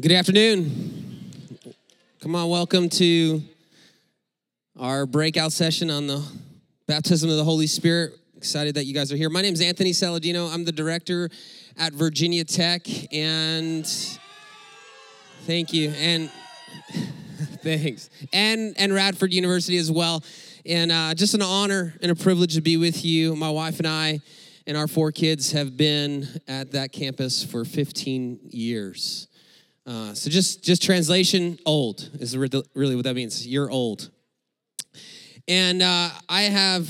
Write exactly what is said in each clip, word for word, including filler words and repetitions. Good afternoon. Come on, welcome to our breakout session on the baptism of the Holy Spirit. Excited that you guys are here. My name is Anthony Saladino. I'm the director at Virginia Tech, and thank you, and thanks, and and Radford University as well. And uh, just an honor and a privilege to be with you. My wife and I and our four kids have been at that campus for fifteen years. Uh, so just, just translation, old, is really what that means. You're old. And uh, I have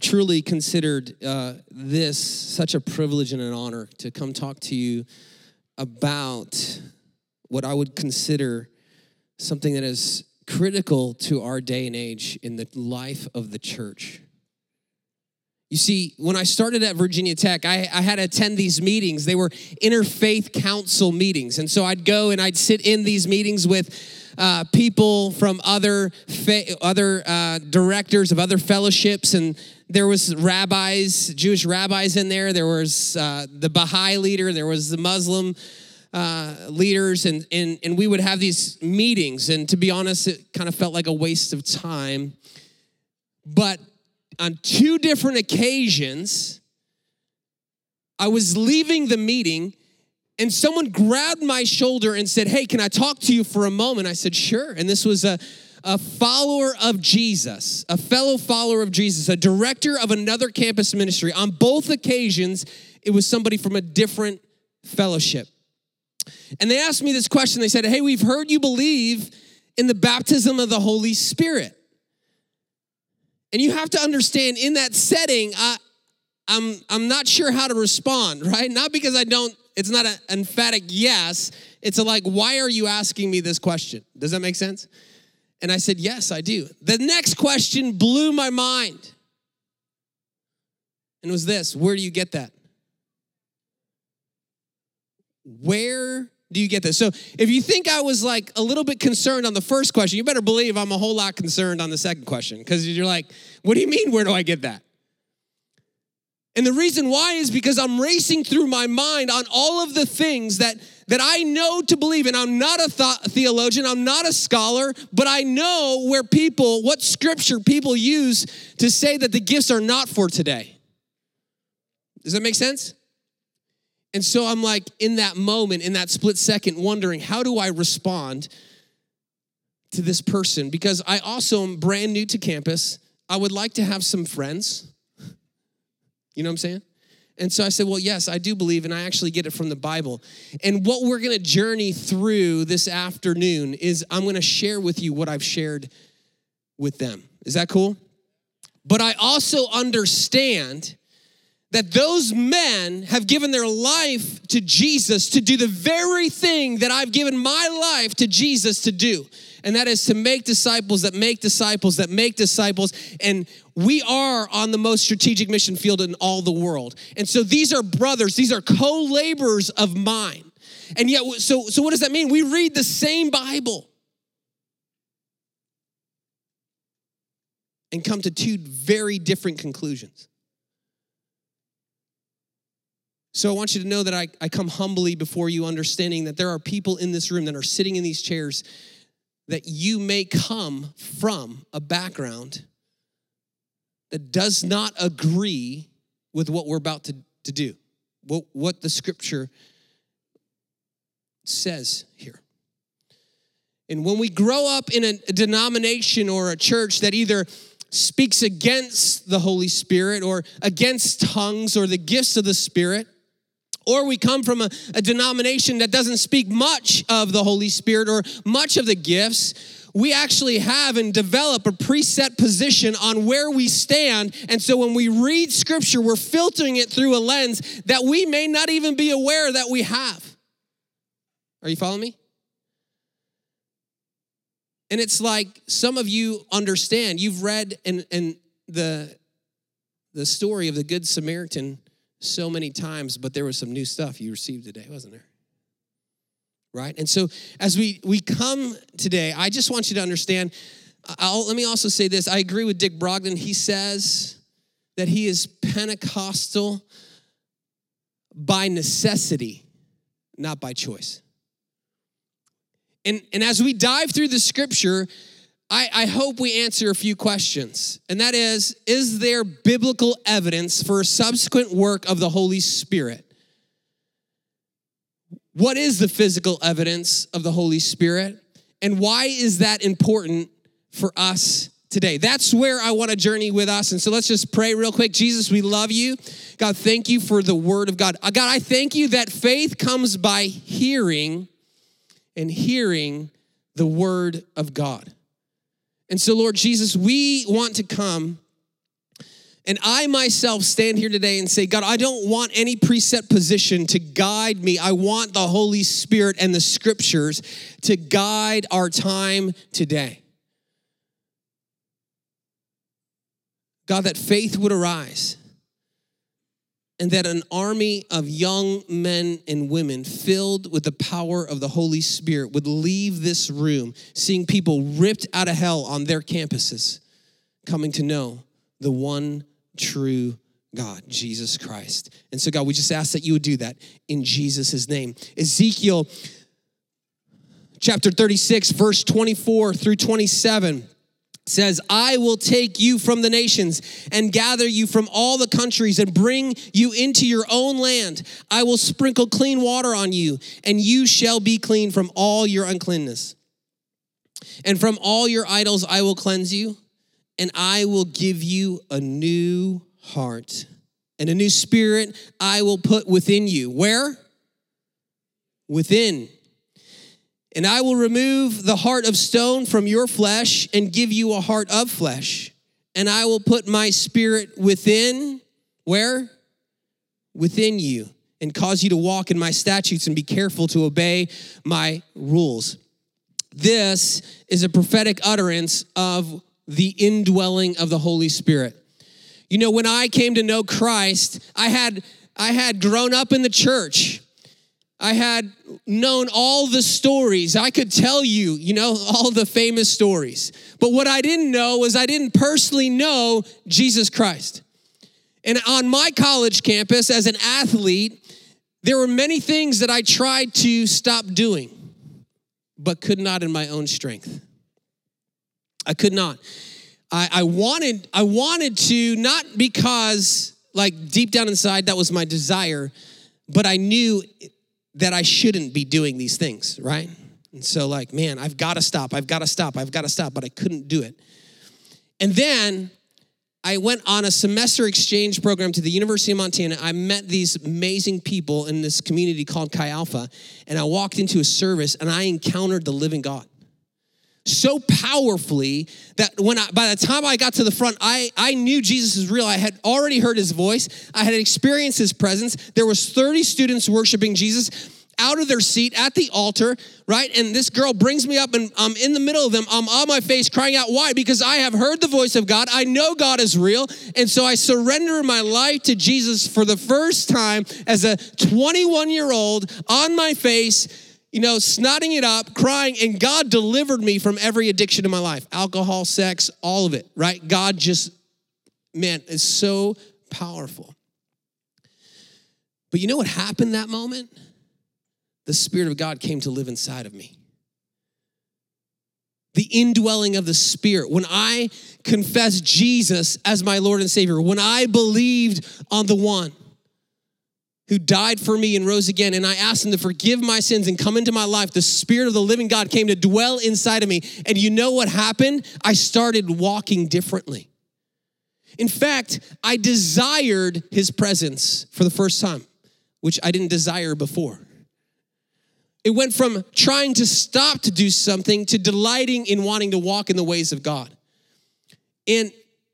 truly considered uh, this such a privilege and an honor to come talk to you about what I would consider something that is critical to our day and age in the life of the church. You see, when I started at Virginia Tech, I, I had to attend these meetings. They were interfaith council meetings. And so I'd go and I'd sit in these meetings with uh, people from other fa- other uh, directors of other fellowships. And there was rabbis, Jewish rabbis in there. There was uh, the Baha'i leader. There was the Muslim uh, leaders. And, and, and we would have these meetings. And to be honest, it kind of felt like a waste of time. But on two different occasions, I was leaving the meeting and someone grabbed my shoulder and said, "Hey, can I talk to you for a moment?" I said, "Sure." And this was a, a follower of Jesus, a fellow follower of Jesus, a director of another campus ministry. On both occasions, it was somebody from a different fellowship. And they asked me this question. They said, "Hey, we've heard you believe in the baptism of the Holy Spirit." And you have to understand, in that setting, I, I'm I'm not sure how to respond, right? Not because I don't, it's not an emphatic yes. It's a like, why are you asking me this question? Does that make sense? And I said, yes, I do. The next question blew my mind. And it was this: where do you get that? Where do you get this? So if you think I was like a little bit concerned on the first question, you better believe I'm a whole lot concerned on the second question, because you're like, what do you mean, where do I get that? And the reason why is because I'm racing through my mind on all of the things that, that I know to believe in. I'm not a th- theologian, I'm not a scholar, but I know where people, what scripture people use to say that the gifts are not for today. Does that make sense? And so I'm like, in that moment, in that split second, wondering, how do I respond to this person? Because I also am brand new to campus. I would like to have some friends. You know what I'm saying? And so I said, well, yes, I do believe, and I actually get it from the Bible. And what we're going to journey through this afternoon is I'm going to share with you what I've shared with them. Is that cool? But I also understand that those men have given their life to Jesus to do the very thing that I've given my life to Jesus to do. And that is to make disciples that make disciples that make disciples. And we are on the most strategic mission field in all the world. And so these are brothers, these are co-laborers of mine. And yet, so, so what does that mean? We read the same Bible and come to two very different conclusions. So I want you to know that I, I come humbly before you, understanding that there are people in this room that are sitting in these chairs that you may come from a background that does not agree with what we're about to, to do, what, what the scripture says here. And when we grow up in a, a denomination or a church that either speaks against the Holy Spirit or against tongues or the gifts of the Spirit, or we come from a, a denomination that doesn't speak much of the Holy Spirit or much of the gifts, we actually have and develop a preset position on where we stand. And so when we read scripture, we're filtering it through a lens that we may not even be aware that we have. Are you following me? And it's like, some of you understand, you've read in, in the, the story of the Good Samaritan so many times, but there was some new stuff you received today, wasn't there? Right? And so as we, we come today, I just want you to understand, I'll, let me also say this. I agree with Dick Brogdon. He says that he is Pentecostal by necessity, not by choice. And, and as we dive through the scripture, I, I hope we answer a few questions. And that is, is there biblical evidence for a subsequent work of the Holy Spirit? What is the physical evidence of the Holy Spirit? And why is that important for us today? That's where I want to journey with us. And so let's just pray real quick. Jesus, we love you. God, thank you for the word of God. God, I thank you that faith comes by hearing and hearing the word of God. And so, Lord Jesus, we want to come. And I myself stand here today and say, God, I don't want any preset position to guide me. I want the Holy Spirit and the scriptures to guide our time today. God, that faith would arise and that an army of young men and women filled with the power of the Holy Spirit would leave this room, seeing people ripped out of hell on their campuses, coming to know the one true God, Jesus Christ. And so, God, we just ask that you would do that in Jesus' name. Ezekiel chapter thirty-six, verse twenty-four through twenty-seven says, I will take you from the nations and gather you from all the countries and bring you into your own land. I will sprinkle clean water on you, and you shall be clean from all your uncleanness. And from all your idols I will cleanse you. And I will give you a new heart and a new spirit I will put within you. Where? Within. And I will remove the heart of stone from your flesh and give you a heart of flesh. And I will put my spirit within, where? Within you, and cause you to walk in my statutes and be careful to obey my rules. This is a prophetic utterance of the indwelling of the Holy Spirit. You know, when I came to know Christ, I had I had grown up in the church. I had known all the stories. I could tell you, you know, all the famous stories. But what I didn't know was I didn't personally know Jesus Christ. And on my college campus as an athlete, there were many things that I tried to stop doing, but could not in my own strength. I could not. I, I wanted I wanted to, not because, like, deep down inside, that was my desire, but I knew that I shouldn't be doing these things, right? And so, like, man, I've got to stop. I've got to stop. I've got to stop, but I couldn't do it. And then I went on a semester exchange program to the University of Montana. I met these amazing people in this community called Chi Alpha, and I walked into a service, and I encountered the living God so powerfully that when I, by the time I got to the front, I, I knew Jesus is real. I had already heard his voice. I had experienced his presence. There was thirty students worshiping Jesus out of their seat at the altar, right? And this girl brings me up, and I'm in the middle of them. I'm on my face crying out, why? Because I have heard the voice of God. I know God is real. And so I surrender my life to Jesus for the first time as a twenty-one-year-old on my face, you know, snotting it up, crying, and God delivered me from every addiction in my life. Alcohol, sex, all of it, right? God just, man, is so powerful. But you know what happened that moment? The Spirit of God came to live inside of me. The indwelling of the Spirit. When I confessed Jesus as my Lord and Savior, when I believed on the one who died for me and rose again, and I asked him to forgive my sins and come into my life, the Spirit of the living God came to dwell inside of me. And you know what happened? I started walking differently. In fact, I desired his presence for the first time, which I didn't desire before. It went from trying to stop to do something to delighting in wanting to walk in the ways of God. And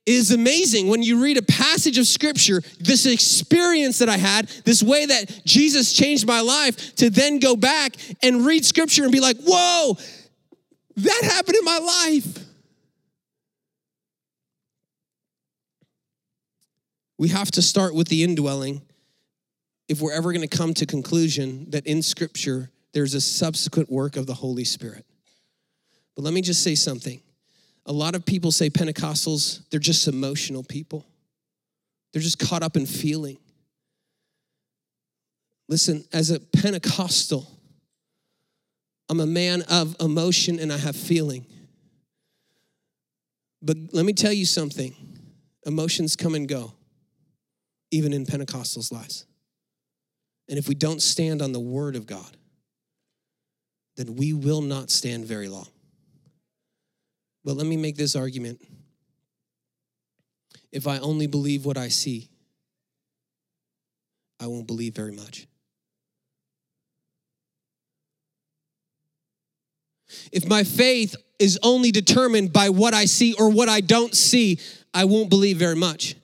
it is amazing when you read a passage of scripture, this experience that I had, this way that Jesus changed my life, to then go back and read scripture and be like, whoa, that happened in my life. We have to start with the indwelling if we're ever going to come to conclusion that in scripture, there's a subsequent work of the Holy Spirit. But let me just say something. A lot of people say Pentecostals, they're just emotional people. They're just caught up in feeling. Listen, as a Pentecostal, I'm a man of emotion and I have feeling. But let me tell you something. Emotions come and go, even in Pentecostals' lives. And if we don't stand on the Word of God, then we will not stand very long. But let me make this argument. If I only believe what I see, I won't believe very much. If my faith is only determined by what I see or what I don't see, I won't believe very much.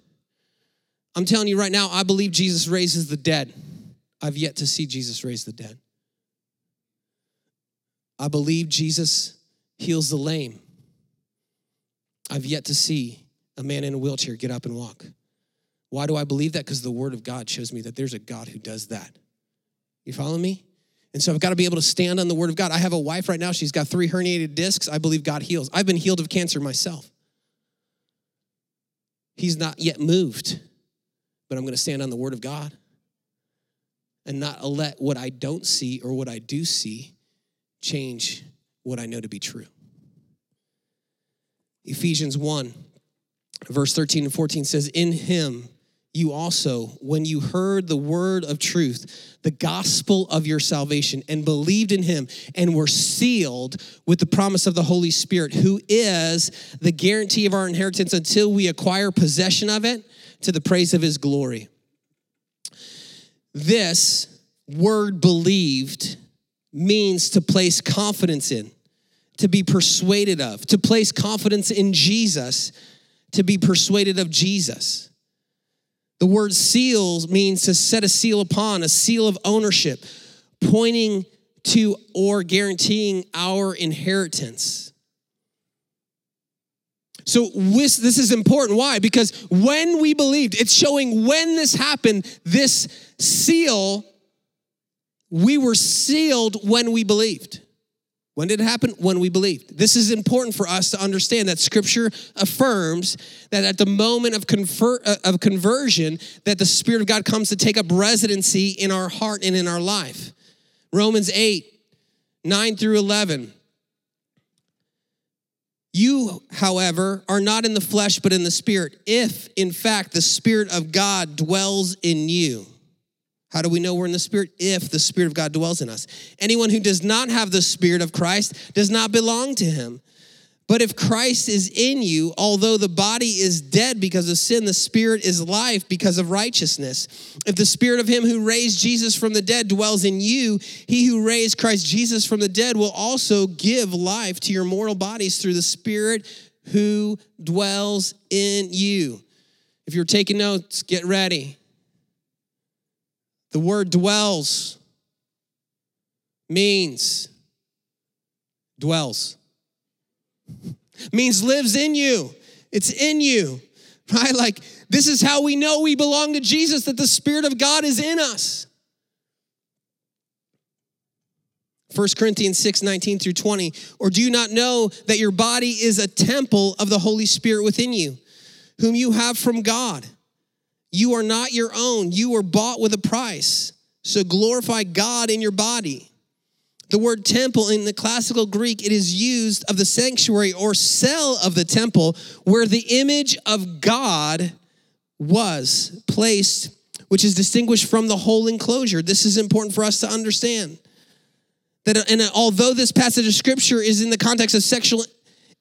I'm telling you right now, I believe Jesus raises the dead. I've yet to see Jesus raise the dead. I believe Jesus heals the lame. I've yet to see a man in a wheelchair get up and walk. Why do I believe that? Because the Word of God shows me that there's a God who does that. You follow me? And so I've got to be able to stand on the Word of God. I have a wife right now. She's got three herniated discs. I believe God heals. I've been healed of cancer myself. He's not yet moved, but I'm going to stand on the Word of God and not let what I don't see or what I do see change what I know to be true. Ephesians one, verse thirteen and fourteen says, "In him you also, when you heard the word of truth, the gospel of your salvation, and believed in him, and were sealed with the promise of the Holy Spirit, who is the guarantee of our inheritance until we acquire possession of it to the praise of his glory." This word believed means to place confidence in, to be persuaded of, to place confidence in Jesus, to be persuaded of Jesus. The word seals means to set a seal upon, a seal of ownership, pointing to or guaranteeing our inheritance. So this, this is important. Why? Because when we believed, it's showing when this happened, this seal, we were sealed when we believed. When did it happen? When we believed. This is important for us to understand that Scripture affirms that at the moment of convert, of conversion, that the Spirit of God comes to take up residency in our heart and in our life. Romans eight, nine through eleven. "You, however, are not in the flesh but in the Spirit, if, in fact, the Spirit of God dwells in you." How do we know we're in the Spirit? If the Spirit of God dwells in us. "Anyone who does not have the Spirit of Christ does not belong to him. But if Christ is in you, although the body is dead because of sin, the Spirit is life because of righteousness. If the Spirit of him who raised Jesus from the dead dwells in you, he who raised Christ Jesus from the dead will also give life to your mortal bodies through the Spirit who dwells in you." If you're taking notes, get ready. The word dwells means dwells. Means lives in you. It's in you, right? Like, this is how we know we belong to Jesus, that the Spirit of God is in us. First Corinthians six, nineteen through twenty, "Or do you not know that your body is a temple of the Holy Spirit within you, whom you have from God? You are not your own. You were bought with a price. So glorify God in your body." The word temple in the classical Greek, it is used of the sanctuary or cell of the temple where the image of God was placed, which is distinguished from the whole enclosure. This is important for us to understand. That, and although this passage of Scripture is in the context of sexual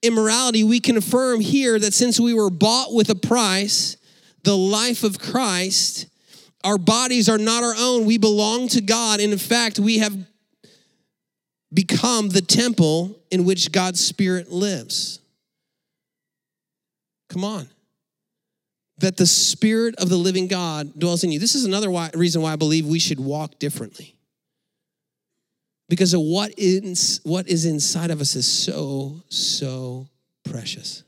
immorality, we can affirm here that since we were bought with a price, the life of Christ, our bodies are not our own. We belong to God. And in fact, we have become the temple in which God's Spirit lives. Come on. That the Spirit of the living God dwells in you. This is another why, reason why I believe we should walk differently. Because of what is, what is inside of us is so, so precious.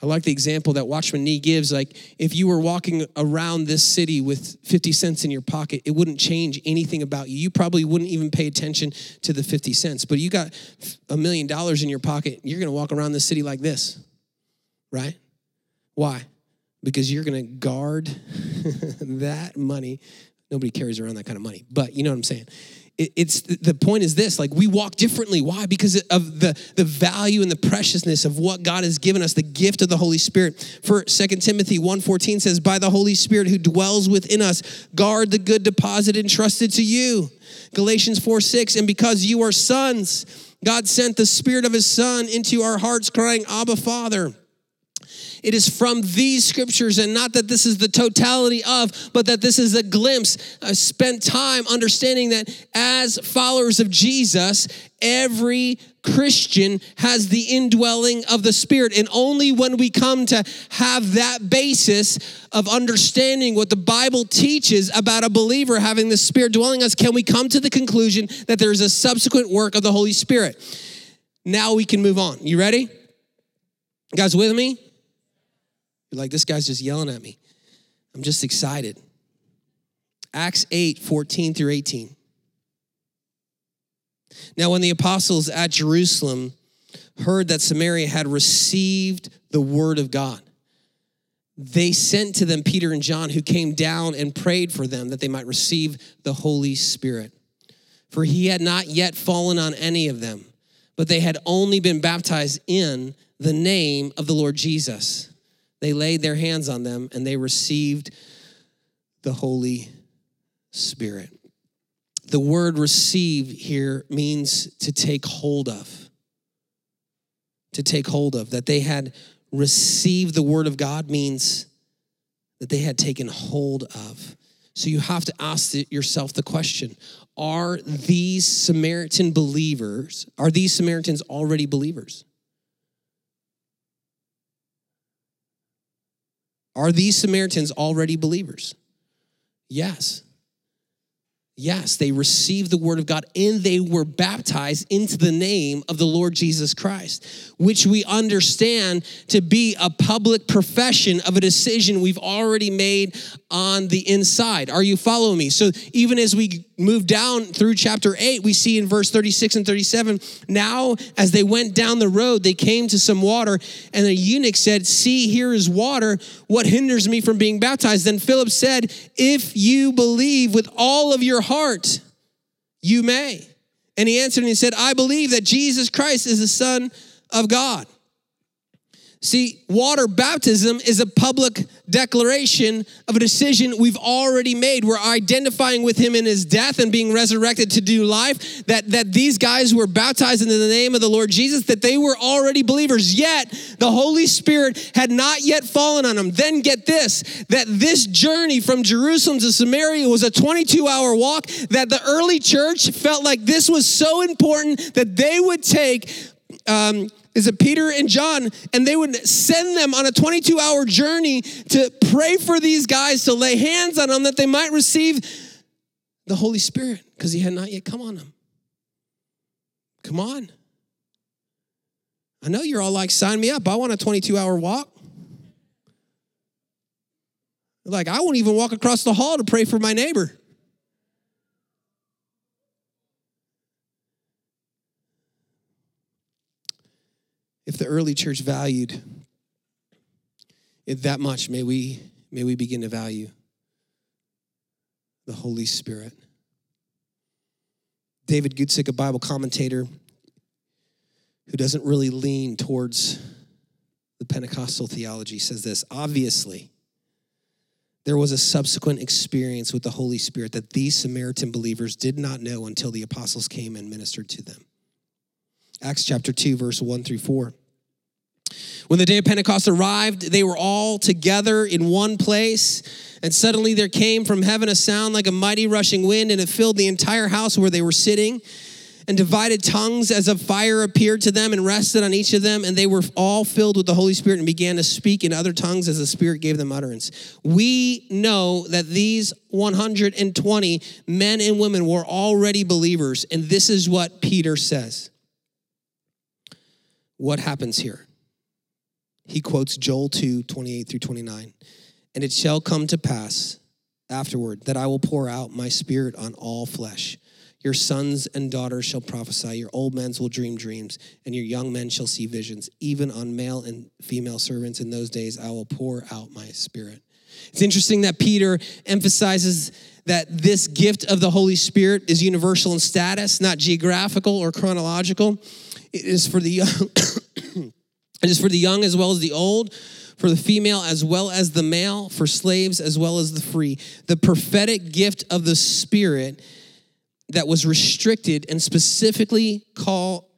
I like the example that Watchman Nee gives. Like, if you were walking around this city with fifty cents in your pocket, it wouldn't change anything about you. You probably wouldn't even pay attention to the fifty cents. But you got a million dollars in your pocket, you're going to walk around this city like this, right? Why? Because you're going to guard that money. Nobody carries around that kind of money, but you know what I'm saying. it, it's the point is this, like we walk differently. Why? Because of the, the value and the preciousness of what God has given us, the gift of the Holy Spirit. For Second Timothy one fourteen says, by the Holy Spirit who dwells within us, guard the good deposit entrusted to you. Galatians four six, and because you are sons, God sent the Spirit of his Son into our hearts, crying, Abba, Father. It is from these scriptures, and not that this is the totality of, but that this is a glimpse. I spent time understanding that as followers of Jesus, every Christian has the indwelling of the Spirit. And only when we come to have that basis of understanding what the Bible teaches about a believer having the Spirit dwelling in us, can we come to the conclusion that there is a subsequent work of the Holy Spirit. Now we can move on. You ready? You guys with me? You're like, this guy's just yelling at me. I'm just excited. Acts eight, fourteen through eighteen. Now, when the apostles at Jerusalem heard that Samaria had received the word of God, they sent to them Peter and John, who came down and prayed for them that they might receive the Holy Spirit. For he had not yet fallen on any of them, but they had only been baptized in the name of the Lord Jesus. They laid their hands on them, and they received the Holy Spirit. The word receive here means to take hold of. To take hold of. That they had received the word of God means that they had taken hold of. So you have to ask yourself the question, are these Samaritan believers, are these Samaritans already believers? Are these Samaritans already believers? Yes. Yes, they received the word of God and they were baptized into the name of the Lord Jesus Christ, which we understand to be a public profession of a decision we've already made on the inside. Are you following me? So even as we move down through chapter eight, we see in verse thirty-six and thirty-seven, now as they went down the road, they came to some water, and the eunuch said, see, here is water. What hinders me from being baptized? Then Philip said, if you believe with all of your heart, you may. And he answered and he said, I believe that Jesus Christ is the Son of God. See, water baptism is a public declaration of a decision we've already made. We're identifying with him in his death and being resurrected to new life, that, that these guys were baptized into the name of the Lord Jesus, that they were already believers, yet the Holy Spirit had not yet fallen on them. Then get this, that this journey from Jerusalem to Samaria was a twenty-two hour walk, that the early church felt like this was so important that they would take... Um, is it Peter and John, and they would send them on a twenty-two hour journey to pray for these guys, to lay hands on them that they might receive the Holy Spirit, because he had not yet come on them. Come on. I know you're all like, sign me up. I want a twenty-two hour walk. Like, I won't even walk across the hall to pray for my neighbor. If the early church valued it that much, may we, may we begin to value the Holy Spirit. David Guzik, a Bible commentator who doesn't really lean towards the Pentecostal theology, says this, obviously, there was a subsequent experience with the Holy Spirit that these Samaritan believers did not know until the apostles came and ministered to them. Acts chapter two, verse one through four. When the day of Pentecost arrived, they were all together in one place, and suddenly there came from heaven a sound like a mighty rushing wind, and it filled the entire house where they were sitting. And divided tongues as of fire appeared to them and rested on each of them, and they were all filled with the Holy Spirit and began to speak in other tongues as the Spirit gave them utterance. We know that these one hundred twenty men and women were already believers, and this is what Peter says. What happens here? He quotes Joel two, twenty-eight through twenty-nine. And it shall come to pass afterward that I will pour out my Spirit on all flesh. Your sons and daughters shall prophesy. Your old men will dream dreams, and your young men shall see visions. Even on male and female servants in those days I will pour out my Spirit. It's interesting that Peter emphasizes that this gift of the Holy Spirit is universal in status, not geographical or chronological. It is for the young, it is for the young as well as the old, for the female as well as the male, for slaves as well as the free. The prophetic gift of the Spirit that was restricted and specifically call,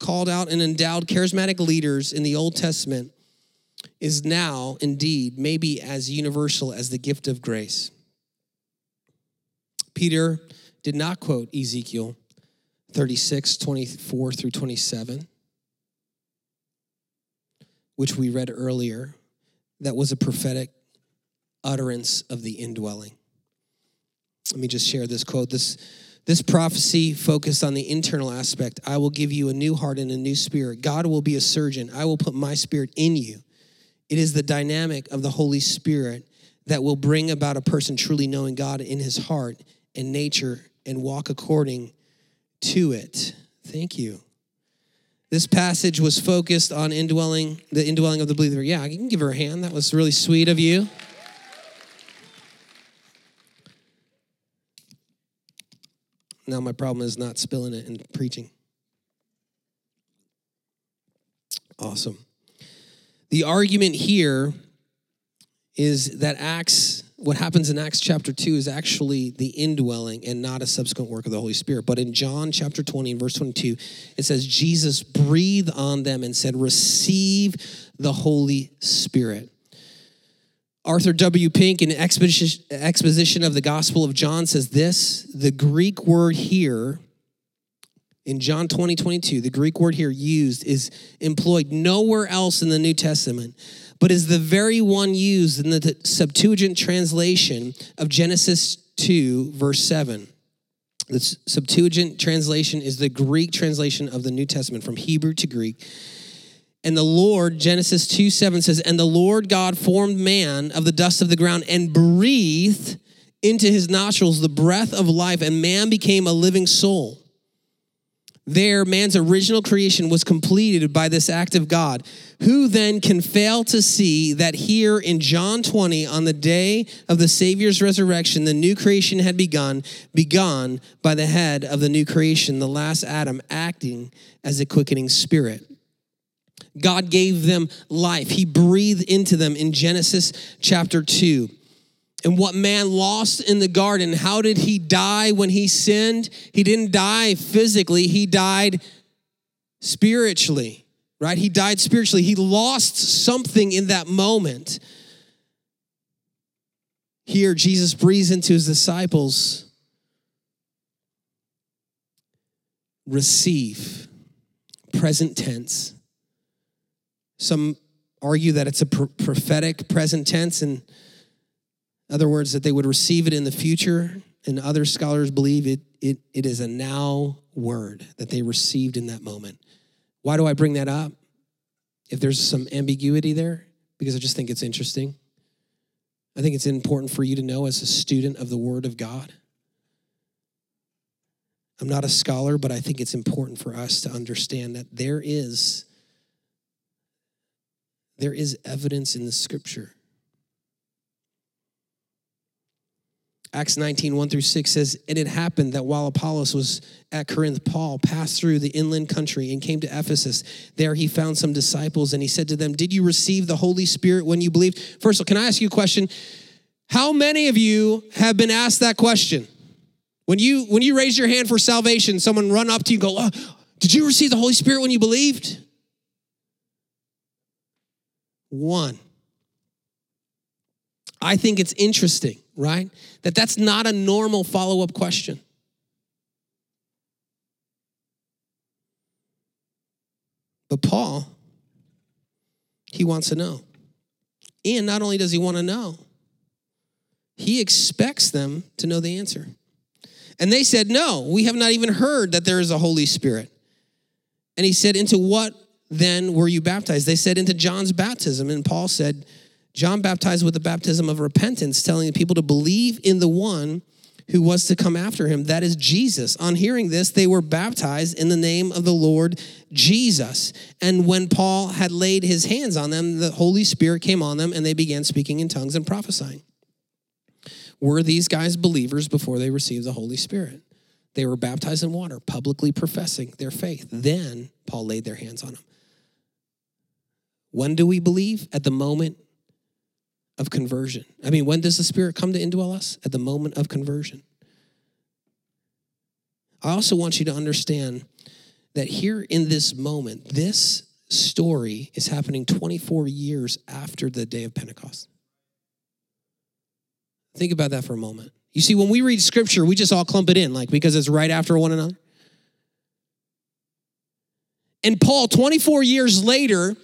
called out and endowed charismatic leaders in the Old Testament is now indeed maybe as universal as the gift of grace. Peter did not quote Ezekiel thirty-six, twenty-four through twenty-seven, which we read earlier, that was a prophetic utterance of the indwelling. Let me just share this quote. This, this prophecy focused on the internal aspect. I will give you a new heart and a new spirit. God will be a surgeon. I will put my spirit in you. It is the dynamic of the Holy Spirit that will bring about a person truly knowing God in his heart and nature and walk according to it. Thank you. This passage was focused on indwelling, the indwelling of the believer. Yeah, you can give her a hand. That was really sweet of you. Now my problem is not spilling it and preaching. Awesome. The argument here is that Acts, what happens in Acts chapter two is actually the indwelling and not a subsequent work of the Holy Spirit. But in John chapter twenty, verse twenty-two, it says, Jesus breathed on them and said, receive the Holy Spirit. Arthur W. Pink, in Exposition of the Gospel of John, says this, the Greek word here, in John twenty, twenty-two, the Greek word here used is employed nowhere else in the New Testament, but is the very one used in the Septuagint translation of Genesis two, verse seven. The Septuagint translation is the Greek translation of the New Testament from Hebrew to Greek. And the Lord, Genesis two, seven says, and the Lord God formed man of the dust of the ground and breathed into his nostrils the breath of life, and man became a living soul. There, man's original creation was completed by this act of God. Who then can fail to see that here in John twenty, on the day of the Savior's resurrection, the new creation had begun, begun by the head of the new creation, the last Adam, acting as a quickening spirit. God gave them life. He breathed into them in Genesis chapter two. And what man lost in the garden, how did he die when he sinned? He didn't die physically. He died spiritually, right? He died spiritually. He lost something in that moment. Here, Jesus breathes into his disciples. Receive, present tense. Some argue that it's a pr- prophetic present tense, and other words, that they would receive it in the future, and other scholars believe it, it it is a now word that they received in that moment. Why do I bring that up? If there's some ambiguity there, because I just think it's interesting. I think it's important for you to know as a student of the Word of God. I'm not a scholar, but I think it's important for us to understand that there is, there is evidence in the Scripture. Acts nineteen, one through six says, and it happened that while Apollos was at Corinth, Paul passed through the inland country and came to Ephesus. There he found some disciples, and he said to them, did you receive the Holy Spirit when you believed? First of all, can I ask you a question? How many of you have been asked that question? When you when you raise your hand for salvation, someone run up to you and go, oh, did you receive the Holy Spirit when you believed? One. I think it's interesting, right? That that's not a normal follow-up question. But Paul, he wants to know. And not only does he want to know, he expects them to know the answer. And they said, no, we have not even heard that there is a Holy Spirit. And he said, into what then were you baptized? They said, into John's baptism. And Paul said, John baptized with the baptism of repentance, telling the people to believe in the one who was to come after him. That is Jesus. On hearing this, they were baptized in the name of the Lord Jesus. And when Paul had laid his hands on them, the Holy Spirit came on them, and they began speaking in tongues and prophesying. Were these guys believers before they received the Holy Spirit? They were baptized in water, publicly professing their faith. Then Paul laid their hands on them. When do we believe? At the moment of conversion. I mean, when does the Spirit come to indwell us? At the moment of conversion. I also want you to understand that here in this moment, this story is happening twenty-four years after the day of Pentecost. Think about that for a moment. You see, when we read Scripture, we just all clump it in, like, because it's right after one another. And Paul, twenty-four years later,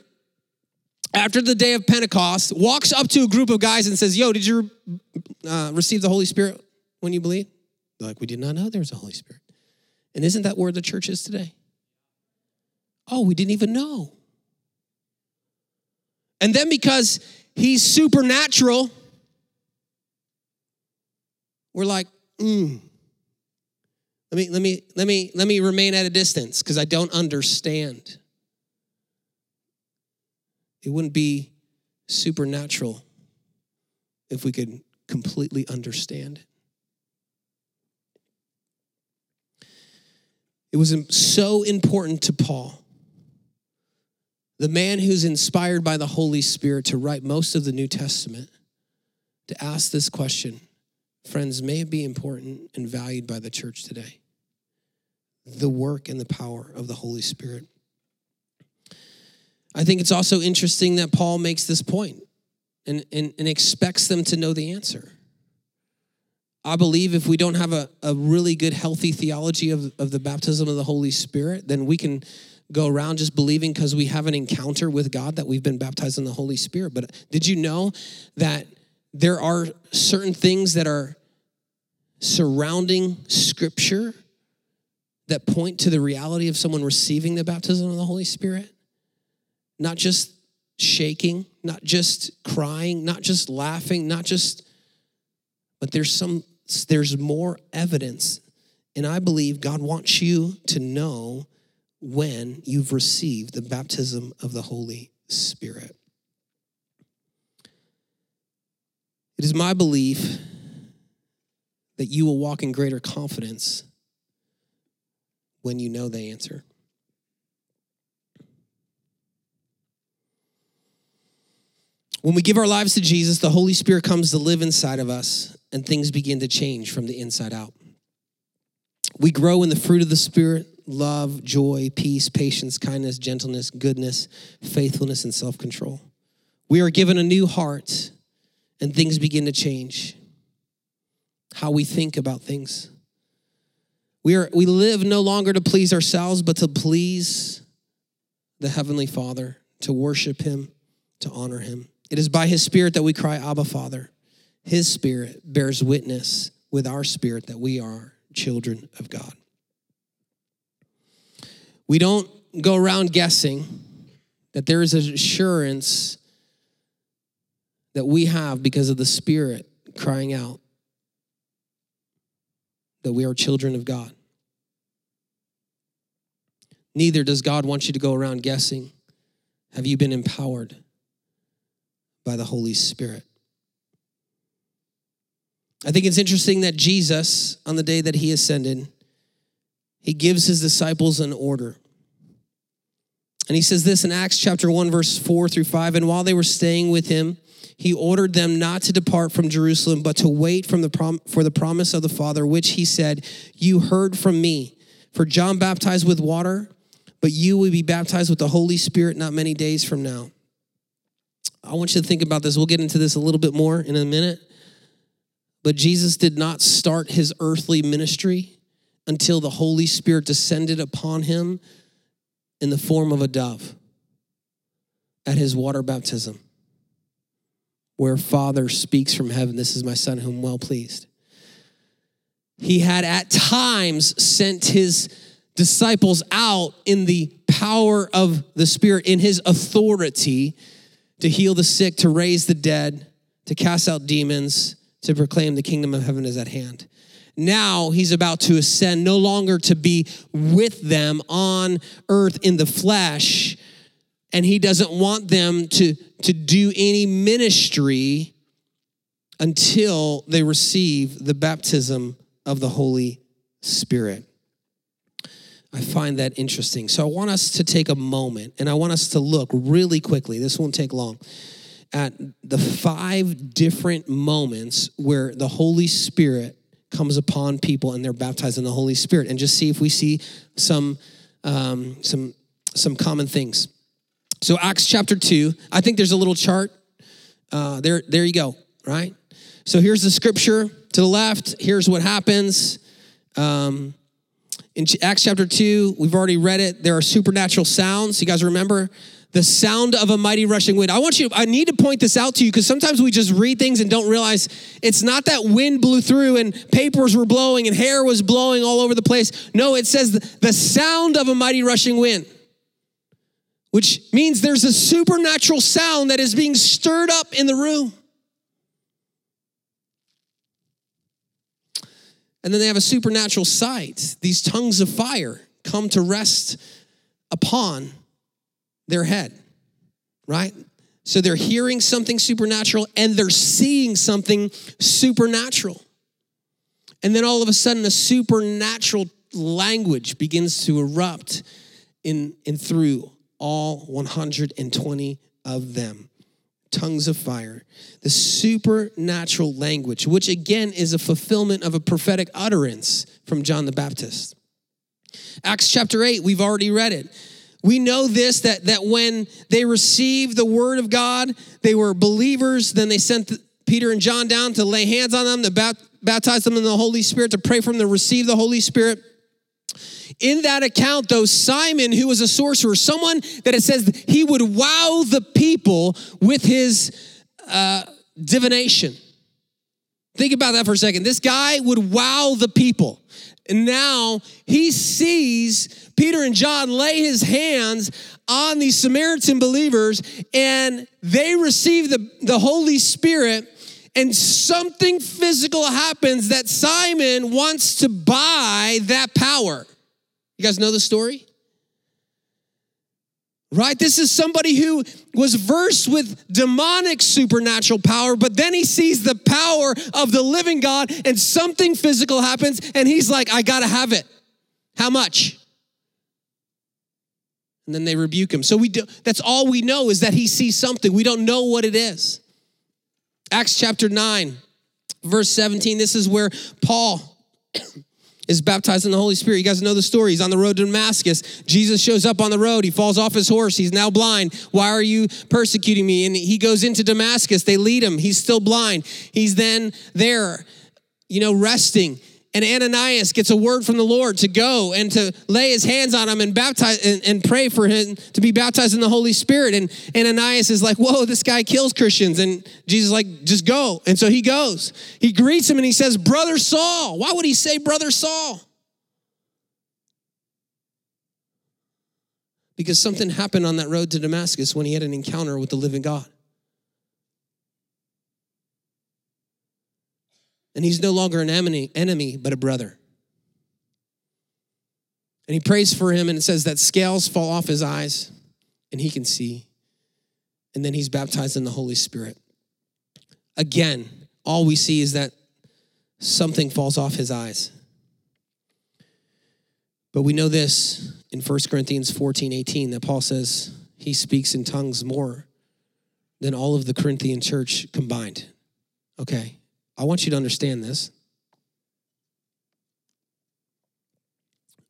after the day of Pentecost, walks up to a group of guys and says, yo, did you uh, receive the Holy Spirit when you believed? They're like, we did not know there was a Holy Spirit. And isn't that where the church is today? Oh, we didn't even know. And then because he's supernatural, we're like, mm. Let me, let me, let me, let me remain at a distance because I don't understand. It wouldn't be supernatural if we could completely understand it. It was so important to Paul, the man who's inspired by the Holy Spirit to write most of the New Testament, to ask this question. Friends, may it be important and valued by the church today. The work and the power of the Holy Spirit. I think it's also interesting that Paul makes this point and, and, and expects them to know the answer. I believe if we don't have a, a really good, healthy theology of, of the baptism of the Holy Spirit, then we can go around just believing because we have an encounter with God that we've been baptized in the Holy Spirit. But did you know that there are certain things that are surrounding Scripture that point to the reality of someone receiving the baptism of the Holy Spirit? Not just shaking, not just crying, not just laughing, not just, but there's some, there's more evidence. And I believe God wants you to know when you've received the baptism of the Holy Spirit. It is my belief that you will walk in greater confidence when you know the answer. When we give our lives to Jesus, the Holy Spirit comes to live inside of us, and things begin to change from the inside out. We grow in the fruit of the Spirit: love, joy, peace, patience, kindness, gentleness, goodness, faithfulness, and self-control. We are given a new heart, and things begin to change. How we think about things. We are we live no longer to please ourselves, but to please the Heavenly Father, to worship Him, to honor Him. It is by His Spirit that we cry, Abba, Father. His Spirit bears witness with our spirit that we are children of God. We don't go around guessing that there is an assurance that we have because of the Spirit crying out that we are children of God. Neither does God want you to go around guessing, have you been empowered by the Holy Spirit? I think it's interesting that Jesus, on the day that he ascended, he gives his disciples an order. And he says this in Acts chapter one, verse four through five, and while they were staying with him, he ordered them not to depart from Jerusalem, but to wait from the prom- for the promise of the Father, which he said, you heard from me. For John baptized with water, but you will be baptized with the Holy Spirit not many days from now. I want you to think about this. We'll get into this a little bit more in a minute. But Jesus did not start his earthly ministry until the Holy Spirit descended upon him in the form of a dove at his water baptism, where Father speaks from heaven, this is my Son whom I'm well pleased. He had at times sent his disciples out in the power of the Spirit, in his authority, to heal the sick, to raise the dead, to cast out demons, to proclaim the kingdom of heaven is at hand. Now he's about to ascend, no longer to be with them on earth in the flesh, and he doesn't want them to, to do any ministry until they receive the baptism of the Holy Spirit. I find that interesting. So I want us to take a moment, and I want us to look really quickly, this won't take long, at the five different moments where the Holy Spirit comes upon people and they're baptized in the Holy Spirit, and just see if we see some um, some some common things. So Acts chapter two, I think there's a little chart. Uh, there, there you go, right? So here's the scripture to the left. Here's what happens. Um, in Acts chapter two, we've already read it. There are supernatural sounds. You guys remember? The sound of a mighty rushing wind. I want you, I need to point this out to you because sometimes we just read things and don't realize it's not that wind blew through and papers were blowing and hair was blowing all over the place. No, it says the sound of a mighty rushing wind, which means there's a supernatural sound that is being stirred up in the room. And then they have a supernatural sight. These tongues of fire come to rest upon their head, right? So they're hearing something supernatural and they're seeing something supernatural. And then all of a sudden a supernatural language begins to erupt in, in through all one hundred twenty of them. Tongues of fire. The supernatural language, which again is a fulfillment of a prophetic utterance from John the Baptist. Acts chapter eight, we've already read it. We know this, that, that when they received the word of God, they were believers. Then they sent Peter and John down to lay hands on them, to bat, baptize them in the Holy Spirit, to pray for them, to receive the Holy Spirit. In that account, though, Simon, who was a sorcerer, someone that it says he would wow the people with his uh, divination. Think about that for a second. This guy would wow the people. And now he sees Peter and John lay his hands on these Samaritan believers, and they receive the, the Holy Spirit, and something physical happens that Simon wants to buy that power. You guys know the story? Right? This is somebody who was versed with demonic supernatural power, but then he sees the power of the living God and something physical happens and he's like, I gotta have it. How much? And then they rebuke him. So we do, that's all we know is that he sees something. We don't know what it is. Acts chapter nine, verse seventeen, this is where Paul is baptized in the Holy Spirit. You guys know the story. He's on the road to Damascus. Jesus shows up on the road. He falls off his horse. He's now blind. Why are you persecuting me? And he goes into Damascus. They lead him. He's still blind. He's then there, you know, resting. And Ananias gets a word from the Lord to go and to lay his hands on him and baptize and, and pray for him to be baptized in the Holy Spirit. And Ananias is like, whoa, this guy kills Christians. And Jesus is like, just go. And so he goes. He greets him and he says, Brother Saul. Why would he say Brother Saul? Because something happened on that road to Damascus when he had an encounter with the living God. And he's no longer an enemy, but a brother. And he prays for him, and it says that scales fall off his eyes, and he can see. And then he's baptized in the Holy Spirit. Again, all we see is that something falls off his eyes. But we know this in First Corinthians fourteen eighteen, that Paul says he speaks in tongues more than all of the Corinthian church combined. Okay. I want you to understand this.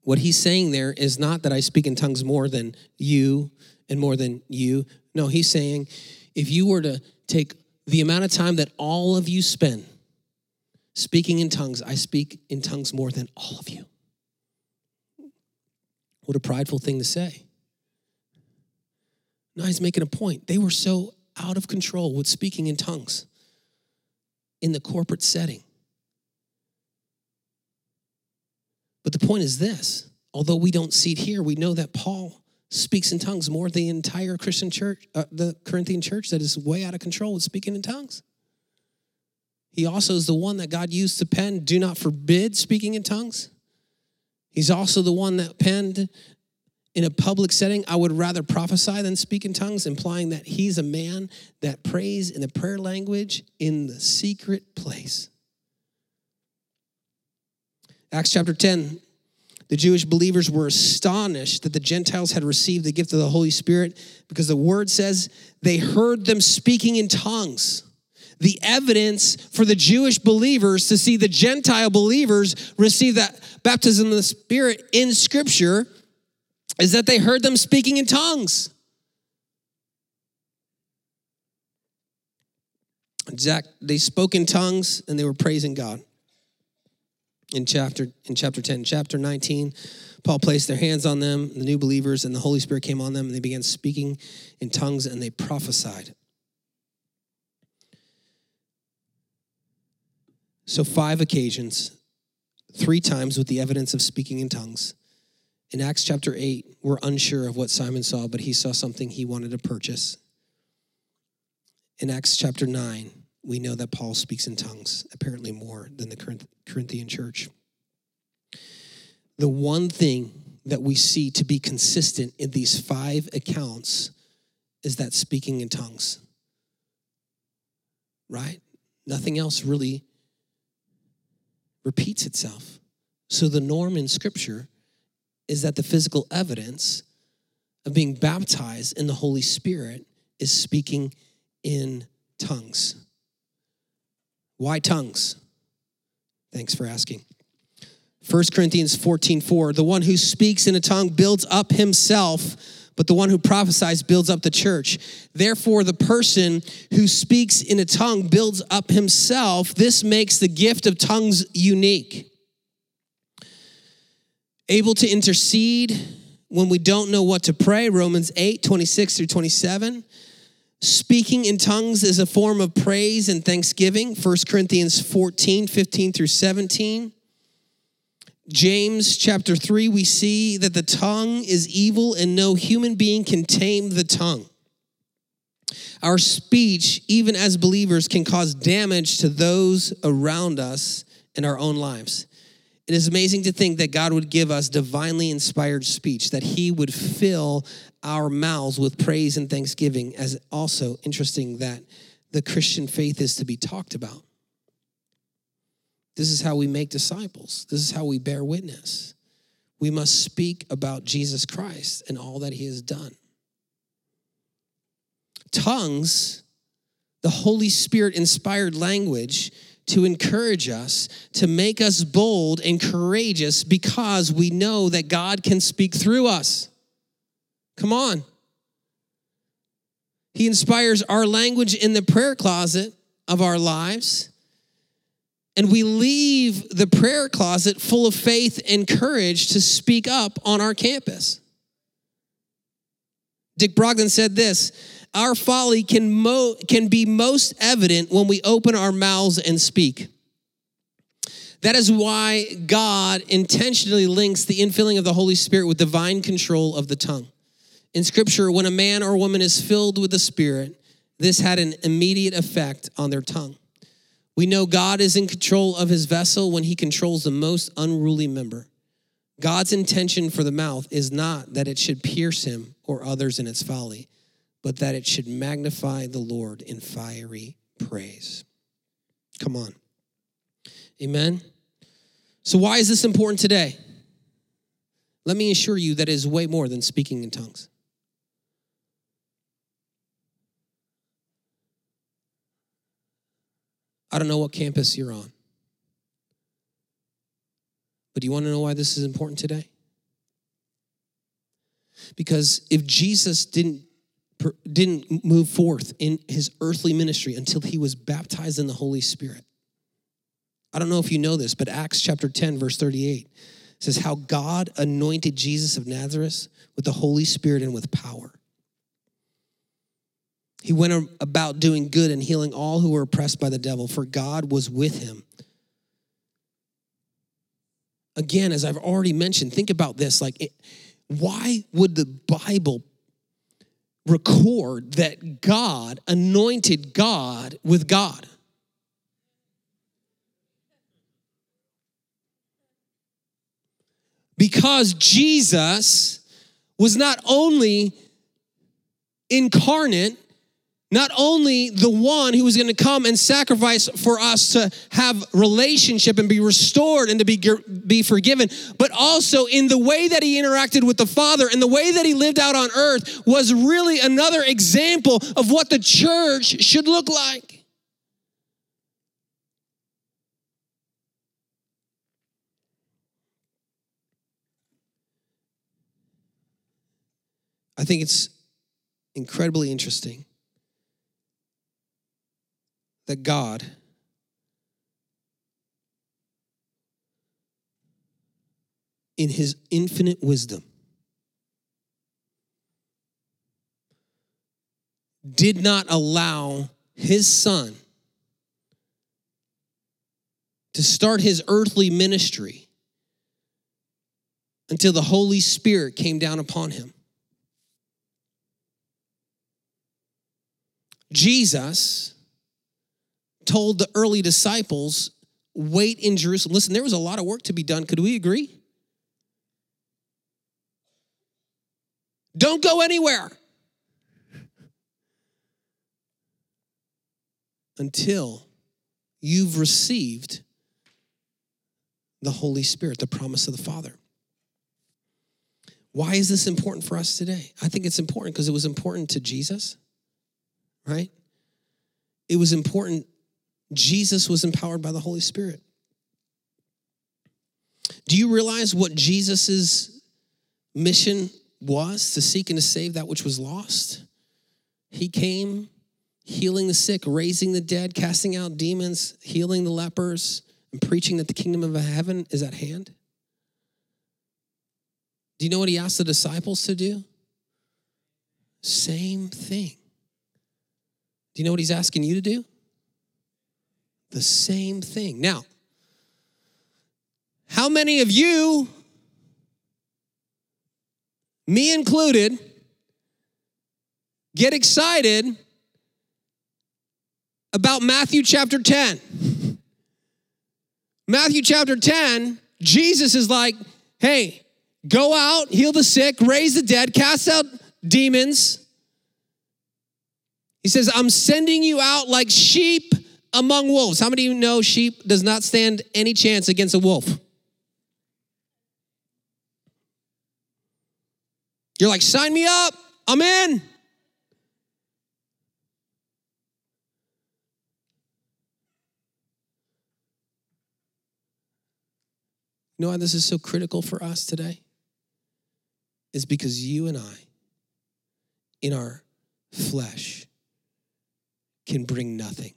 What he's saying there is not that I speak in tongues more than you and more than you. No, he's saying if you were to take the amount of time that all of you spend speaking in tongues, I speak in tongues more than all of you. What a prideful thing to say. Now he's making a point. They were so out of control with speaking in tongues in the corporate setting. But the point is this, although we don't see it here, we know that Paul speaks in tongues more than the entire Christian church, uh, the Corinthian church that is way out of control with speaking in tongues. He also is the one that God used to pen, do not forbid speaking in tongues. He's also the one that penned, in a public setting, I would rather prophesy than speak in tongues, implying that he's a man that prays in the prayer language in the secret place. Acts chapter ten, the Jewish believers were astonished that the Gentiles had received the gift of the Holy Spirit because the word says they heard them speaking in tongues. The evidence for the Jewish believers to see the Gentile believers receive that baptism of the Spirit in Scripture is that they heard them speaking in tongues. They spoke in tongues and they were praising God. In chapter in chapter ten, chapter nineteen, Paul placed their hands on them, the new believers, and the Holy Spirit came on them, and they began speaking in tongues and they prophesied. So five occasions, three times with the evidence of speaking in tongues. In Acts chapter eight, we're unsure of what Simon saw, but he saw something he wanted to purchase. In Acts chapter nine, we know that Paul speaks in tongues, apparently more than the Corinthian church. The one thing that we see to be consistent in these five accounts is that speaking in tongues, right? Nothing else really repeats itself. So the norm in Scripture is that the physical evidence of being baptized in the Holy Spirit is speaking in tongues. Why tongues? Thanks for asking. First Corinthians fourteen four, the one who speaks in a tongue builds up himself, but the one who prophesies builds up the church. Therefore, the person who speaks in a tongue builds up himself. This makes the gift of tongues unique. Able to intercede when we don't know what to pray, Romans eight twenty-six through twenty-seven. Speaking in tongues is a form of praise and thanksgiving, First Corinthians fourteen fifteen through seventeen. James chapter three, we see that the tongue is evil and no human being can tame the tongue. Our speech, even as believers, can cause damage to those around us and our own lives. It is amazing to think that God would give us divinely inspired speech, that he would fill our mouths with praise and thanksgiving, as also interesting that the Christian faith is to be talked about. This is how we make disciples. This is how we bear witness. We must speak about Jesus Christ and all that he has done. Tongues, the Holy Spirit-inspired language, to encourage us, to make us bold and courageous because we know that God can speak through us. Come on. He inspires our language in the prayer closet of our lives, and we leave the prayer closet full of faith and courage to speak up on our campus. Dick Brogdon said this, our folly can mo- can be most evident when we open our mouths and speak. That is why God intentionally links the infilling of the Holy Spirit with divine control of the tongue. In Scripture, when a man or woman is filled with the Spirit, this had an immediate effect on their tongue. We know God is in control of his vessel when he controls the most unruly member. God's intention for the mouth is not that it should pierce him or others in its folly, but that it should magnify the Lord in fiery praise. Come on. Amen? So why is this important today? Let me assure you that it is way more than speaking in tongues. I don't know what campus you're on, but do you want to know why this is important today? Because if Jesus didn't didn't move forth in his earthly ministry until he was baptized in the Holy Spirit. I don't know if you know this, but Acts chapter ten, verse thirty-eight says how God anointed Jesus of Nazareth with the Holy Spirit and with power. He went about doing good and healing all who were oppressed by the devil, for God was with him. Again, as I've already mentioned, think about this. Like, it, why would the Bible record that God anointed God with God? because Jesus was not only incarnate, not only the one who was going to come and sacrifice for us to have relationship and be restored and to be, be forgiven, but also in the way that he interacted with the Father and the way that he lived out on earth was really another example of what the church should look like. I think it's incredibly interesting that God in his infinite wisdom did not allow his son to start his earthly ministry until the Holy Spirit came down upon him. Jesus told the early disciples, wait in Jerusalem. Listen, there was a lot of work to be done. Could we agree? Don't go anywhere until you've received the Holy Spirit, the promise of the Father. Why is this important for us today? I think it's important because it was important to Jesus, right? It was important. Jesus was empowered by the Holy Spirit. Do you realize what Jesus' mission was? To seek and to save that which was lost. He came healing the sick, raising the dead, casting out demons, healing the lepers, and preaching that the kingdom of heaven is at hand. Do you know what he asked the disciples to do? Same thing. Do you know what he's asking you to do? The same thing. Now, how many of you, me included, get excited about Matthew chapter ten? Matthew chapter ten, Jesus is like, hey, go out, heal the sick, raise the dead, cast out demons. He says, I'm sending you out like sheep among wolves. How many of you know sheep does not stand any chance against a wolf? You're like, sign me up. I'm in. You know why this is so critical for us today? It's because you and I, in our flesh, can bring nothing.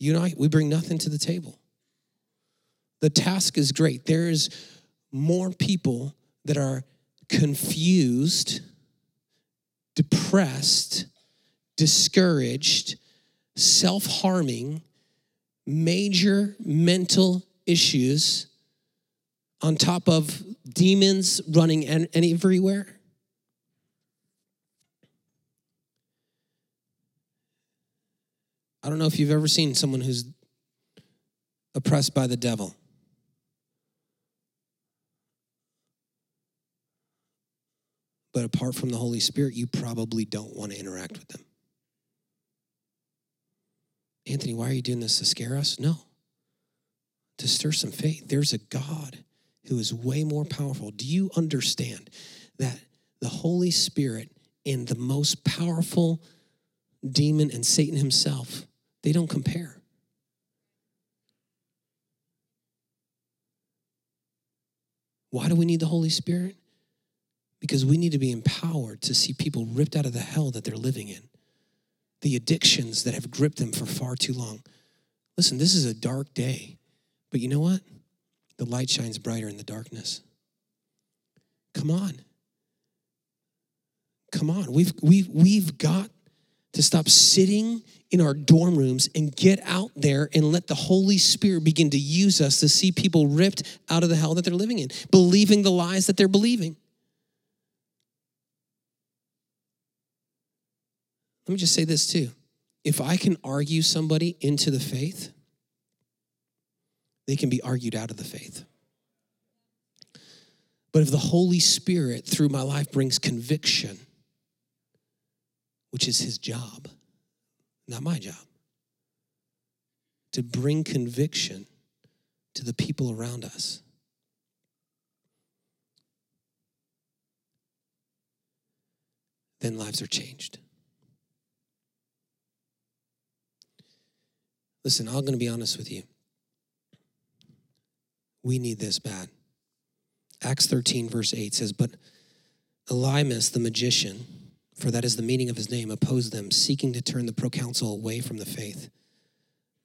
You and I, we bring nothing to the table. The task is great. There is more people that are confused, depressed, discouraged, self-harming, major mental issues on top of demons running and everywhere. I don't know if you've ever seen someone who's oppressed by the devil. But apart from the Holy Spirit, you probably don't want to interact with them. Anthony, why are you doing this? To scare us? No. To stir some faith. There's a God who is way more powerful. Do you understand that the Holy Spirit and the most powerful demon and Satan himself, they don't compare. Why do we need the Holy Spirit? Because we need to be empowered to see people ripped out of the hell that they're living in, the addictions that have gripped them for far too long. Listen, this is a dark day, but you know what? The light shines brighter in the darkness. Come on. Come on. We've, we've, we've got to stop sitting in our dorm rooms and get out there and let the Holy Spirit begin to use us to see people ripped out of the hell that they're living in, believing the lies that they're believing. Let me just say this too. If I can argue somebody into the faith, they can be argued out of the faith. But if the Holy Spirit through my life brings conviction, which is his job, not my job, to bring conviction to the people around us. Then lives are changed. Listen, I'm going to be honest with you. We need this bad. Acts thirteen, verse eight says, "But Elymas the magician, for that is the meaning of his name, opposed them, seeking to turn the proconsul away from the faith.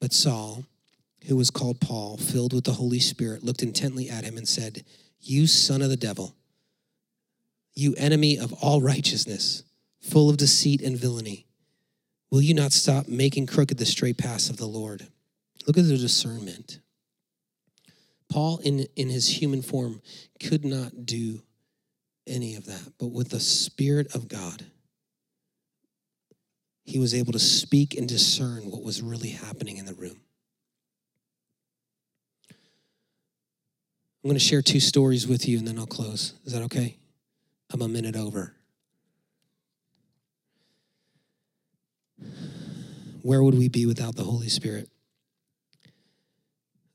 But Saul, who was called Paul, filled with the Holy Spirit, looked intently at him and said, 'You son of the devil, you enemy of all righteousness, full of deceit and villainy, will you not stop making crooked the straight paths of the Lord?'" Look at the discernment. Paul, in, in his human form, could not do any of that. But with the Spirit of God, he was able to speak and discern what was really happening in the room. I'm going to share two stories with you, and then I'll close. Is that okay? I'm a minute over. Where would we be without the Holy Spirit?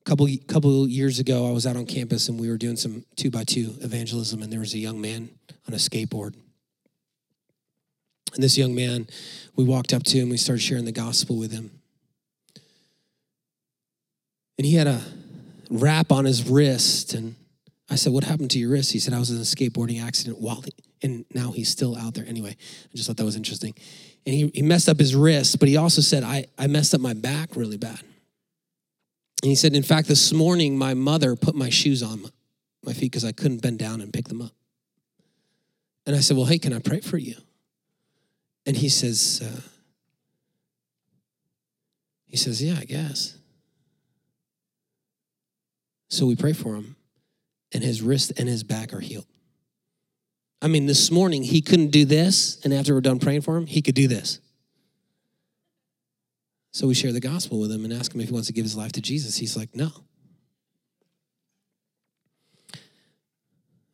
A couple, couple years ago, I was out on campus, and we were doing some two-by-two evangelism, and there was a young man on a skateboard. And this young man, we walked up to him. We started sharing the gospel with him. And he had a wrap on his wrist, and I said, "What happened to your wrist?" He said, "I was in a skateboarding accident while," he, and now he's still out there. Anyway, I just thought that was interesting. And he, he messed up his wrist, but he also said, I, I messed up my back really bad. And he said, "In fact, this morning, my mother put my shoes on my, my feet because I couldn't bend down and pick them up." And I said, "Well, hey, can I pray for you?" And he says, uh, he says, "Yeah, I guess." So we pray for him. And his wrist and his back are healed. I mean, this morning, he couldn't do this. And after we're done praying for him, he could do this. So we share the gospel with him and ask him if he wants to give his life to Jesus. He's like, "No."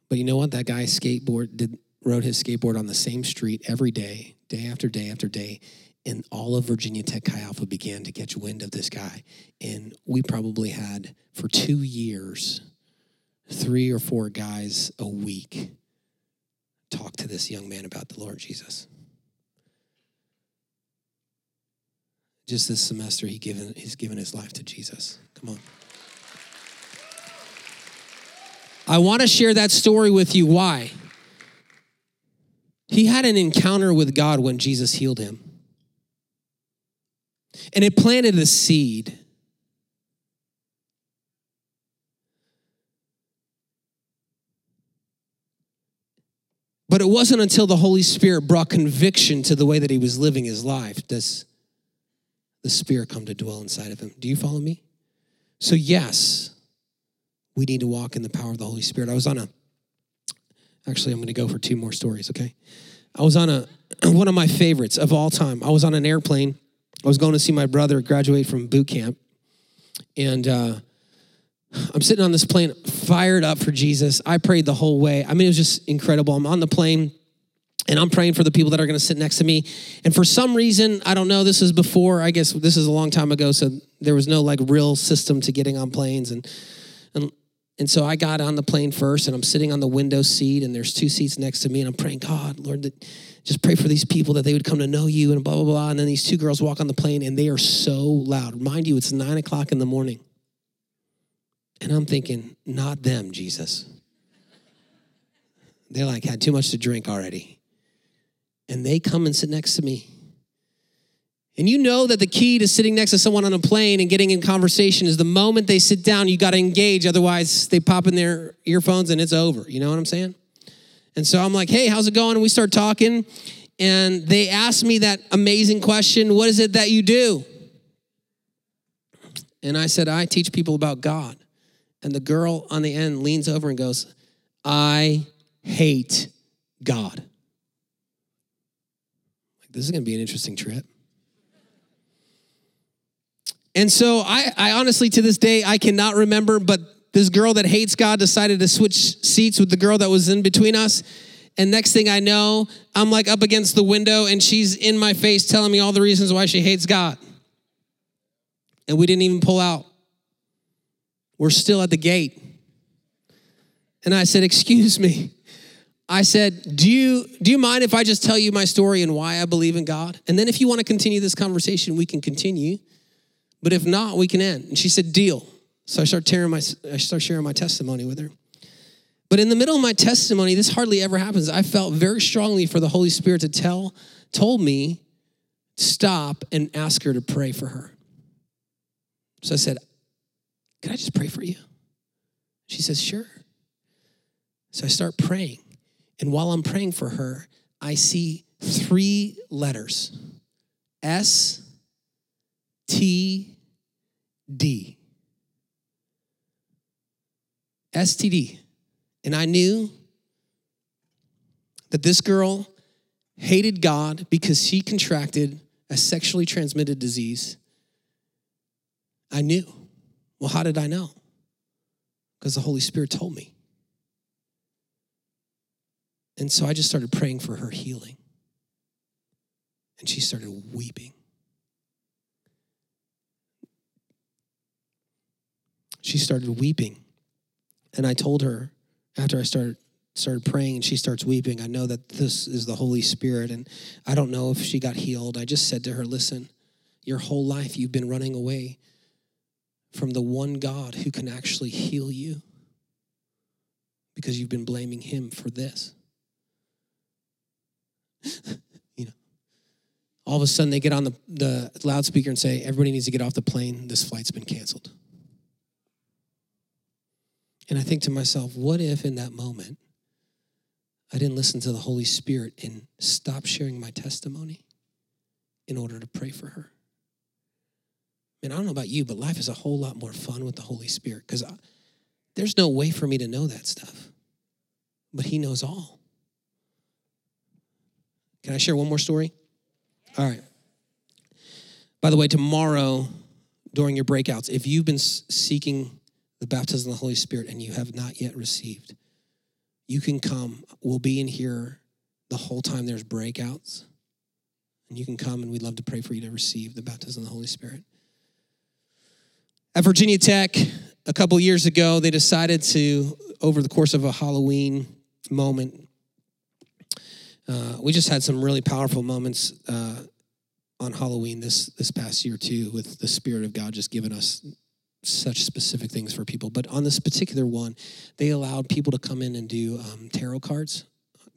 But you know what? That guy skateboard did, rode his skateboard on the same street every day, day after day after day. And all of Virginia Tech Chi Alpha began to catch wind of this guy. And we probably had, for two years, three or four guys a week talk to this young man about the Lord Jesus. Just this semester, he given, he's given his life to Jesus. Come on. I want to share that story with you. Why? He had an encounter with God when Jesus healed him. And it planted a seed. But it wasn't until the Holy Spirit brought conviction to the way that he was living his life does the Spirit come to dwell inside of him. Do you follow me? So yes, we need to walk in the power of the Holy Spirit. I was on a, actually I'm going to go for two more stories, okay? I was on a, one of my favorites of all time. I was on an airplane. I was going to see my brother graduate from boot camp. And uh, I'm sitting on this plane, fired up for Jesus. I prayed the whole way. I mean, it was just incredible. I'm on the plane, and I'm praying for the people that are going to sit next to me. And for some reason, I don't know, this is before, I guess this is a long time ago, so there was no, like, real system to getting on planes. And and and so I got on the plane first, and I'm sitting on the window seat, and there's two seats next to me, and I'm praying, "God, Lord, that, just pray for these people that they would come to know you," and blah, blah, blah. And then these two girls walk on the plane, and they are so loud. Mind you, it's nine o'clock in the morning. And I'm thinking, not them, Jesus. They, like, had too much to drink already. And they come and sit next to me. And you know that the key to sitting next to someone on a plane and getting in conversation is the moment they sit down, you got to engage. Otherwise, they pop in their earphones and it's over. You know what I'm saying? And so I'm like, "Hey, how's it going?" And we start talking. And they ask me that amazing question, "What is it that you do?" And I said, "I teach people about God." And the girl on the end leans over and goes, "I hate God." Like, this is going to be an interesting trip. And so I, I honestly, to this day, I cannot remember, but this girl that hates God decided to switch seats with the girl that was in between us. And next thing I know, I'm like up against the window and she's in my face telling me all the reasons why she hates God. And we didn't even pull out. We're still at the gate. And I said, excuse me. I said, do you do you mind if I just tell you my story and why I believe in God? And then if you want to continue this conversation, we can continue. But if not, we can end. And she said, deal. So I start tearing my, I start sharing my testimony with her. But in the middle of my testimony, this hardly ever happens. I felt very strongly for the Holy Spirit to tell, told me, stop and ask her to pray for her. So I said, can I just pray for you? She says, sure. So I start praying. And while I'm praying for her, I see three letters. S, T, D. S T D. And I knew that this girl hated God because she contracted a sexually transmitted disease. I knew. Well, how did I know? Because the Holy Spirit told me. And so I just started praying for her healing. And she started weeping. She started weeping. And I told her, after I started started praying and she starts weeping, I know that this is the Holy Spirit. And I don't know if she got healed. I just said to her, listen, your whole life you've been running away from the one God who can actually heal you because you've been blaming him for this. You know, all of a sudden they get on the, the loudspeaker and say, everybody needs to get off the plane. This flight's been canceled. And I think to myself, what if in that moment I didn't listen to the Holy Spirit and stop sharing my testimony in order to pray for her? Man, I don't know about you, but life is a whole lot more fun with the Holy Spirit because there's no way for me to know that stuff. But he knows all. Can I share one more story? All right. By the way, tomorrow during your breakouts, if you've been seeking the baptism of the Holy Spirit and you have not yet received, you can come. We'll be in here the whole time there's breakouts. And you can come, and we'd love to pray for you to receive the baptism of the Holy Spirit. At Virginia Tech, a couple years ago, they decided to, over the course of a Halloween moment, Uh, we just had some really powerful moments uh, on Halloween this this past year, too, with the Spirit of God just giving us such specific things for people. But on this particular one, they allowed people to come in and do um, tarot cards,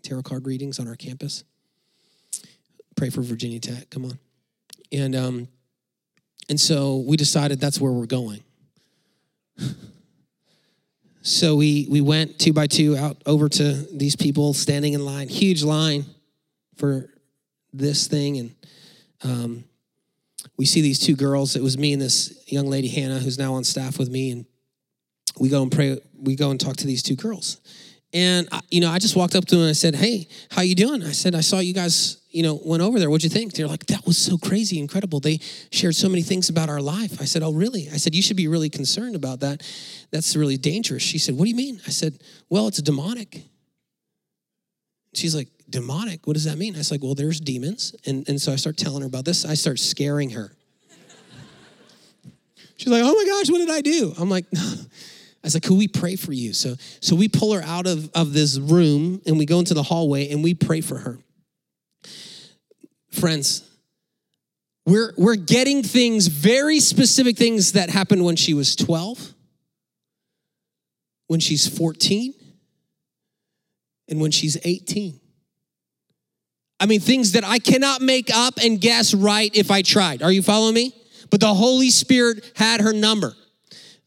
tarot card readings on our campus. Pray for Virginia Tech, come on. And, um, and so we decided that's where we're going. So we we went two by two out over to these people standing in line, huge line for this thing. And um, we see these two girls. It was me and this young lady, Hannah, who's now on staff with me. And we go and pray. We go and talk to these two girls. And, I, you know, I just walked up to them and I said, hey, how you doing? I said, I saw you guys, you know, went over there. What'd you think? They're like, that was so crazy, incredible. They shared so many things about our life. I said, oh, really? I said, you should be really concerned about that. That's really dangerous. She said, what do you mean? I said, well, it's demonic. She's like, demonic? What does that mean? I was like, well, there's demons. And, and so I start telling her about this. I start scaring her. She's like, oh, my gosh, what did I do? I'm like, no. I was like, could we pray for you? So so we pull her out of, of this room, and we go into the hallway, and we pray for her. Friends, we're, we're getting things, very specific things that happened when she was twelve, when she's fourteen, and when she's eighteen. I mean, things that I cannot make up and guess right if I tried. Are you following me? But the Holy Spirit had her number.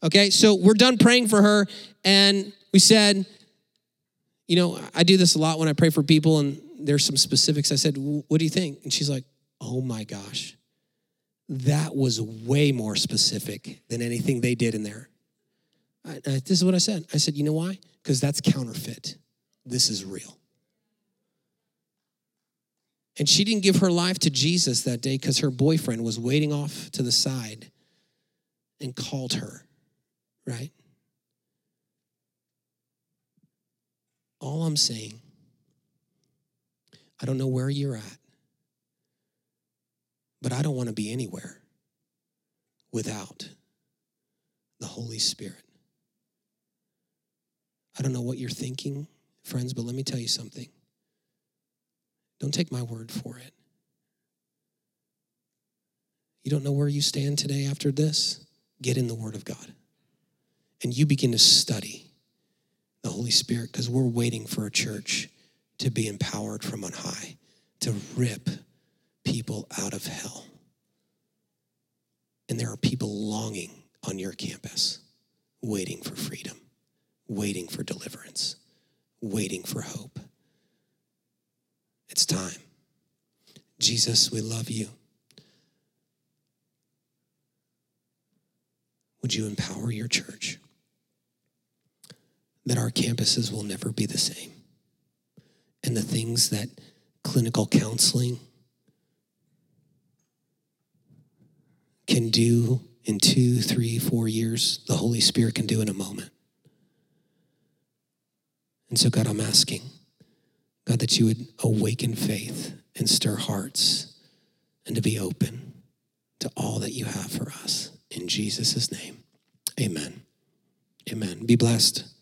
Okay, so we're done praying for her, and we said, you know, I do this a lot when I pray for people, and there's some specifics. I said, what do you think? And she's like, oh, my gosh, that was way more specific than anything they did in there. I, I, this is what I said. I said, you know why? Because that's counterfeit. This is real. And she didn't give her life to Jesus that day because her boyfriend was waiting off to the side and called her, right? All I'm saying, I don't know where you're at, but I don't want to be anywhere without the Holy Spirit. I don't know what you're thinking, friends, but let me tell you something. Don't take my word for it. You don't know where you stand today after this? Get in the Word of God. And you begin to study the Holy Spirit, because we're waiting for a church to be empowered from on high, to rip people out of hell. And there are people longing on your campus, waiting for freedom, waiting for deliverance, waiting for hope. It's time. Jesus, we love you. Would you empower your church that our campuses will never be the same? And the things that clinical counseling can do in two, three, four years, the Holy Spirit can do in a moment. And so, God, I'm asking, God, that you would awaken faith and stir hearts and to be open to all that you have for us. In Jesus' name, amen. Amen. Be blessed.